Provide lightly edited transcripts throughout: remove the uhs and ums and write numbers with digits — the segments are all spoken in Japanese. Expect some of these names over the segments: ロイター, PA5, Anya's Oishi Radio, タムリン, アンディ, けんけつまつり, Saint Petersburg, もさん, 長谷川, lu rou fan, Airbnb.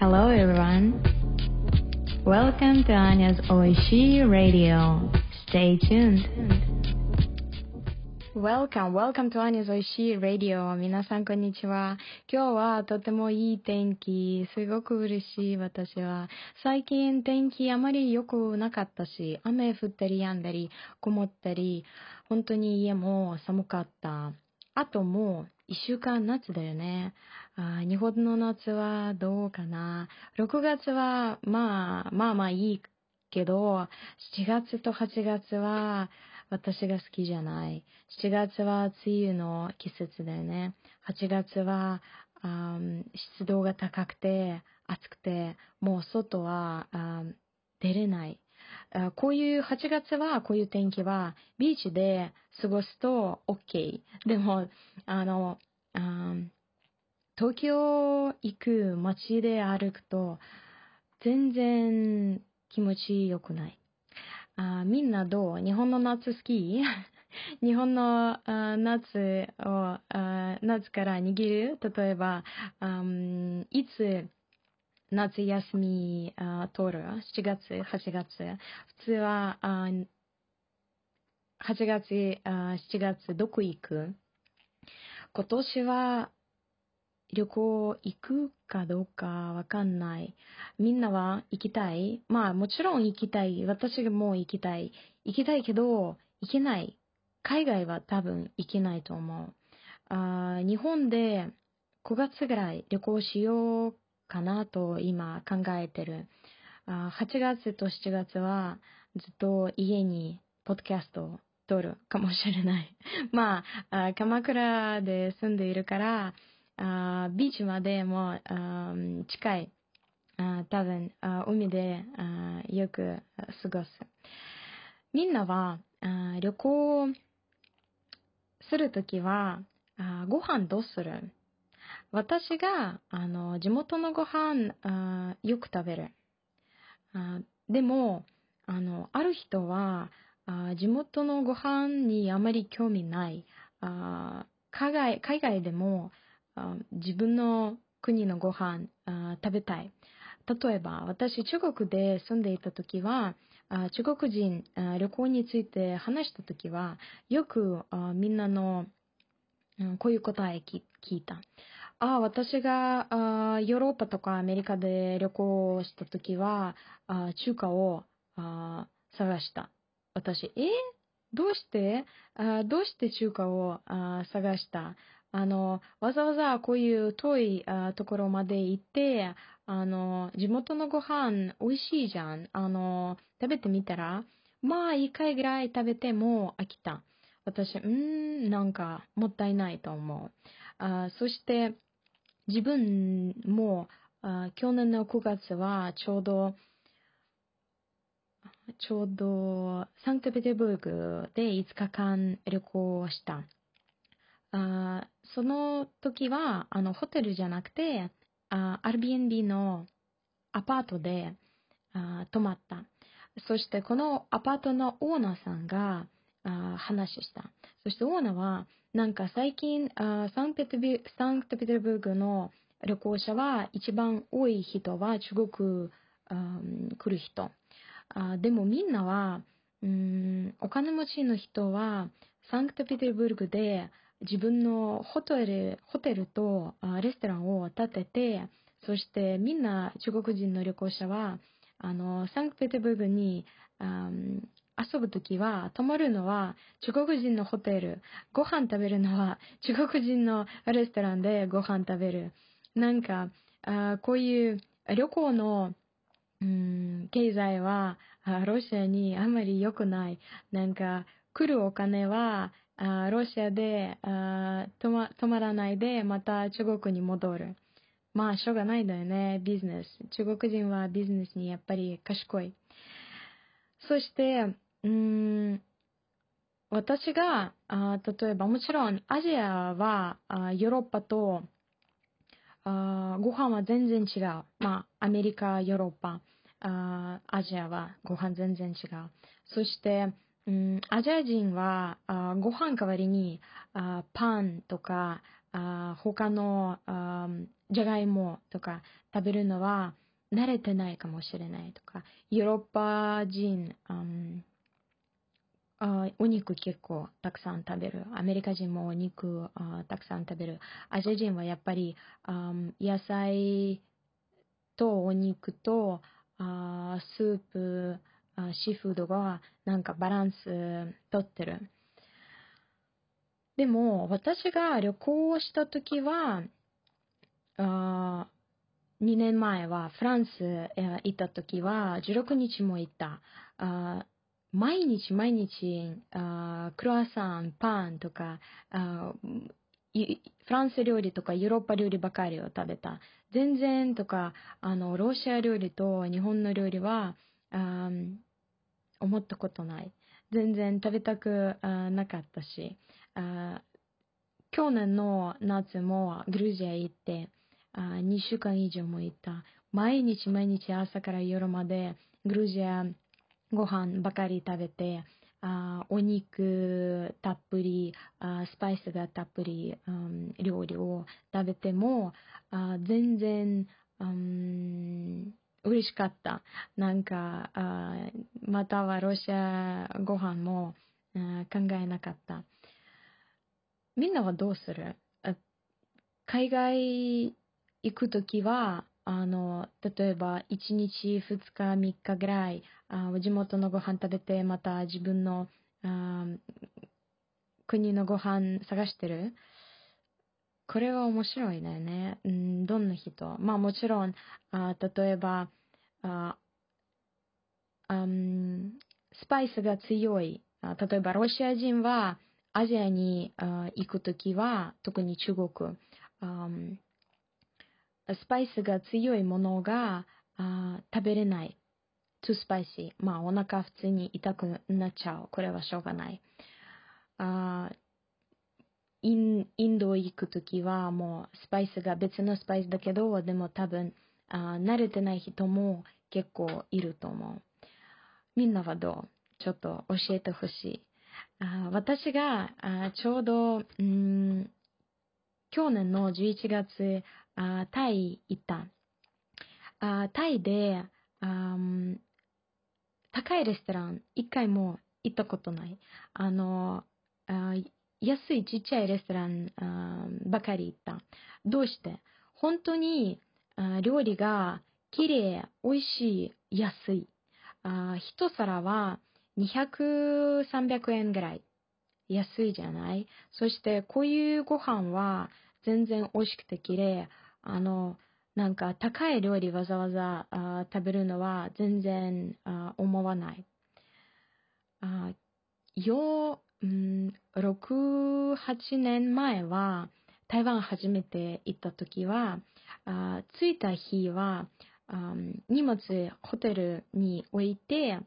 Hello everyone. Welcome to Anya's Oishi Radio. Stay tuned. Welcome to Anya's Oishi Radio. 皆さんこんにちは。今日はとてもいい天気、すごく嬉しい私は。最近天気あまり良くなかったし、雨降ったりやんだり、曇ったり、本当に家も寒かった。あともう1週間夏だよね。日本の夏はどうかな。6月はまあいいけど、7月と8月は私が好きじゃない。7月は梅雨の季節だよね。8月は湿度が高くて暑くて、もう外は出れない。こういう8月はこういう天気はビーチで過ごすと OK。 でも東京行く街で歩くと全然気持ちよくない。みんなどう？日本の夏好き？日本の夏から逃げる？例えばいつ夏休み取る？7月、8月。普通は8月、7月どこ行く？今年は旅行行くかどうかわかんない。みんなは行きたい？まあもちろん行きたい。私も行きたい。行きたいけど行けない。海外は多分行けないと思う。日本で9月ぐらい旅行しようかなと今考えてる。8月と7月はずっと家にポッドキャストを撮るかもしれない。まあ鎌倉で住んでいるからビーチまでも近い。多分海でよく過ごす。みんなは旅行するときはご飯どうする？私が地元のご飯よく食べる。でもある人は地元のご飯にあまり興味ない。海外でも自分の国のご飯食べたい。例えば私中国で住んでいた時は中国人旅行について話した時はよくみんなのこういう答え聞いた。私がヨーロッパとかアメリカで旅行したときは中華を探した。私、どうして中華を探した？わざわざこういう遠いところまで行って、地元のご飯美味しいじゃん。食べてみたら、まあ一回ぐらい食べても飽きた。私、なんかもったいないと思う。そして自分も去年の9月はちょうどサンクトペテルブルクで5日間旅行した。その時はホテルじゃなくてAirbnb のアパートで泊まった。そしてこのアパートのオーナーさんが話した。そしてオーナーはなんか最近サンクトペテルブルクの旅行者は一番多い人は中国来る人。でもみんなはお金持ちの人はサンクトペテルブルクで自分のホテルとレストランを建てて、そしてみんな中国人の旅行者はサンクトペテルブルクに遊ぶときは泊まるのは中国人のホテル、ご飯食べるのは中国人のレストランでご飯食べる。なんかこういう旅行の経済はロシアにあまり良くない。なんか来るお金はロシアで泊まらないでまた中国に戻る。まあしょうがないだよね。ビジネス、中国人はビジネスにやっぱり賢い。そして私が例えばもちろんアジアはヨーロッパとご飯は全然違う。まあアメリカ、ヨーロッパ、アジアはご飯全然違う。そしてアジア人はご飯代わりにパンとか他のじゃがいもとか食べるのは慣れてないかもしれないとか、ヨーロッパ人、お肉結構たくさん食べる。アメリカ人もお肉たくさん食べる。アジア人はやっぱり、野菜とお肉とスープ、シーフードがなんかバランスとってる。でも私が旅行をした時は、2年前はフランスへ行った時は16日も行った。毎日クロワッサン、パンとかフランス料理とかヨーロッパ料理ばかりを食べた。全然とかロシア料理と日本の料理は思ったことない。全然食べたくなかったし、去年の夏もグルジア行って2週間以上も行った。毎日朝から夜までグルジアご飯ばかり食べて、お肉たっぷり、スパイスがたっぷり、料理を食べても、全然、嬉しかった。なんか、またはロシアご飯も考えなかった。みんなはどうする？海外行くときは、例えば1日2日3日ぐらい地元のご飯食べて、また自分の国のご飯探してる。これは面白いだよね。どんな人、まあもちろん例えばスパイスが強い、例えばロシア人はアジアに行くときは、特に中国、スパイスが強いものが食べれない。too spicy。まあお腹普通に痛くなっちゃう。これはしょうがない。インド行くときはもうスパイスが別のスパイスだけど、でも多分慣れてない人も結構いると思う。みんなはどう？ちょっと教えてほしい。私がちょうど去年の11月タイ行った。タイで高いレストラン一回も行ったことない。安いちっちゃいレストランばかり行った。どうして？本当に料理がきれい、おいしい、安い。一皿は200、300円ぐらい。安いじゃない？そしてこういうご飯は全然美味しくて綺麗。なんか高い料理わざわざ食べるのは全然思わない。6、8年前は台湾初めて行った時は、着いた日は荷物ホテルに置いて、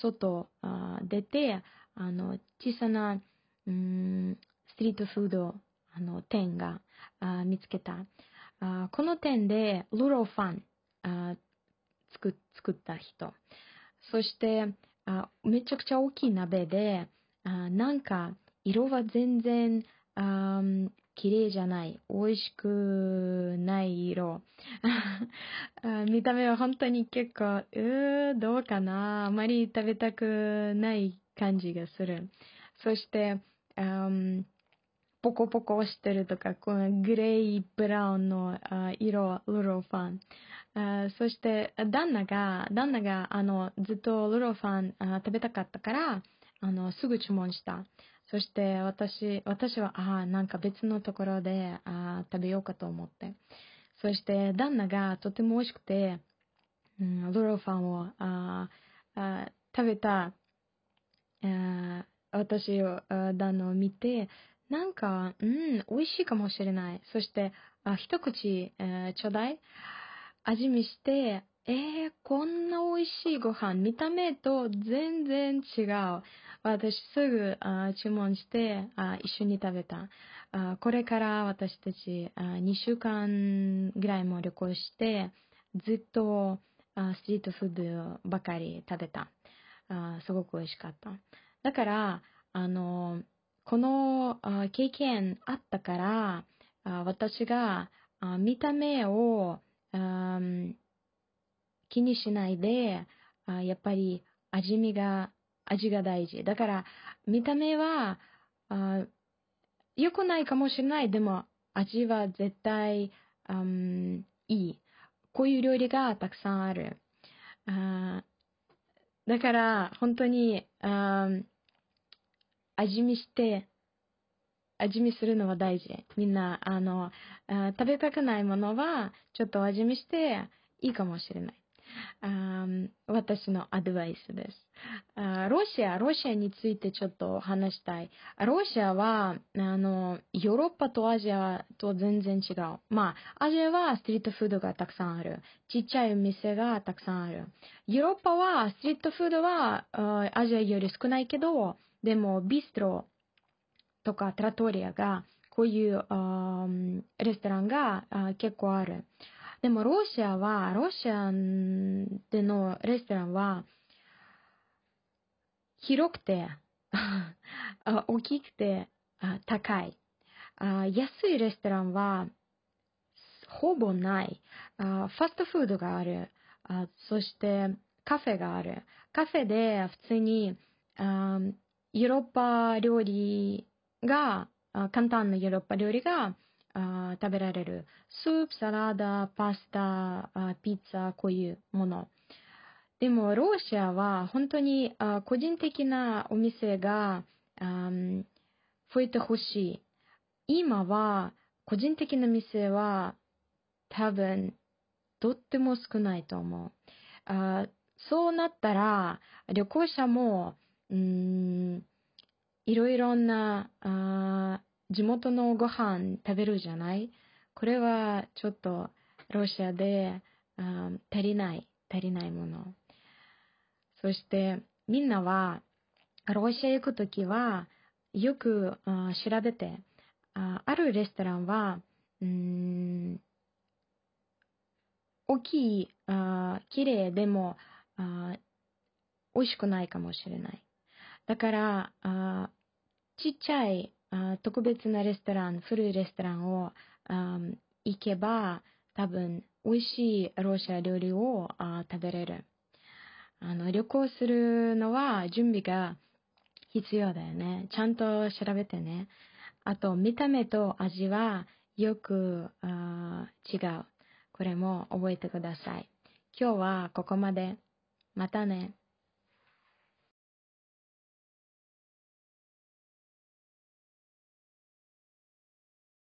外出て、小さなストリートフード店が見つけた。この店でルローファン作った人。そしてめちゃくちゃ大きい鍋で、なんか色は全然綺麗じゃない。美味しくない色。見た目は本当に結構、どうかな。あまり食べたくない感じがする。そして、ポコポコしてるとか、このグレーブラウンの色、ルローファン。そして旦那がずっとルローファン食べたかったから、すぐ注文した。そして私はなんか別のところで食べようかと思って。そして旦那がとても美味しくて、ルローファンを食べた私を旦那を見て、なんか、美味しいかもしれない。そして、一口、ちょうだい。味見して、こんな美味しいご飯、見た目と全然違う。私すぐ注文して一緒に食べた。これから私たち2週間ぐらいも旅行して、ずっとストリートフードばかり食べた。すごく美味しかった。だから、この経験あったから、私が見た目を気にしないで、やっぱり味が大事。だから見た目は良くないかもしれない。でも味は絶対いい。こういう料理がたくさんある。だから本当に味見するのは大事。みんな食べたくないものはちょっと味見していいかもしれない。私のアドバイスです。ロシアについてちょっと話したい。ロシアはヨーロッパとアジアと全然違う。まあアジアはストリートフードがたくさんある。ちっちゃい店がたくさんある。ヨーロッパはストリートフードはアジアより少ないけど、でもビストロとかトラトリアがこういうレストランが結構ある。でもロシアでのレストランは広くて大きくて高い。安いレストランはほぼない。ファストフードがある。そしてカフェがある。カフェで普通にヨーロッパ料理が簡単なヨーロッパ料理が食べられる。スープ、サラダ、パスタ、ピッツァ、こういうもの。でもロシアは本当に個人的なお店が増えてほしい。今は個人的な店は多分とっても少ないと思う。そうなったら旅行者もいろいろな地元のご飯食べるじゃない。これはちょっとロシアで足りないもの。そしてみんなはロシア行くときはよく調べて、あるレストランは大きいきれいでも美味しくないかもしれない。だからちっちゃい特別なレストラン、古いレストランを行けば多分美味しいロシア料理を食べれる。旅行するのは準備が必要だよね。ちゃんと調べてね。あと見た目と味はよく違う。これも覚えてください。今日はここまで。またね。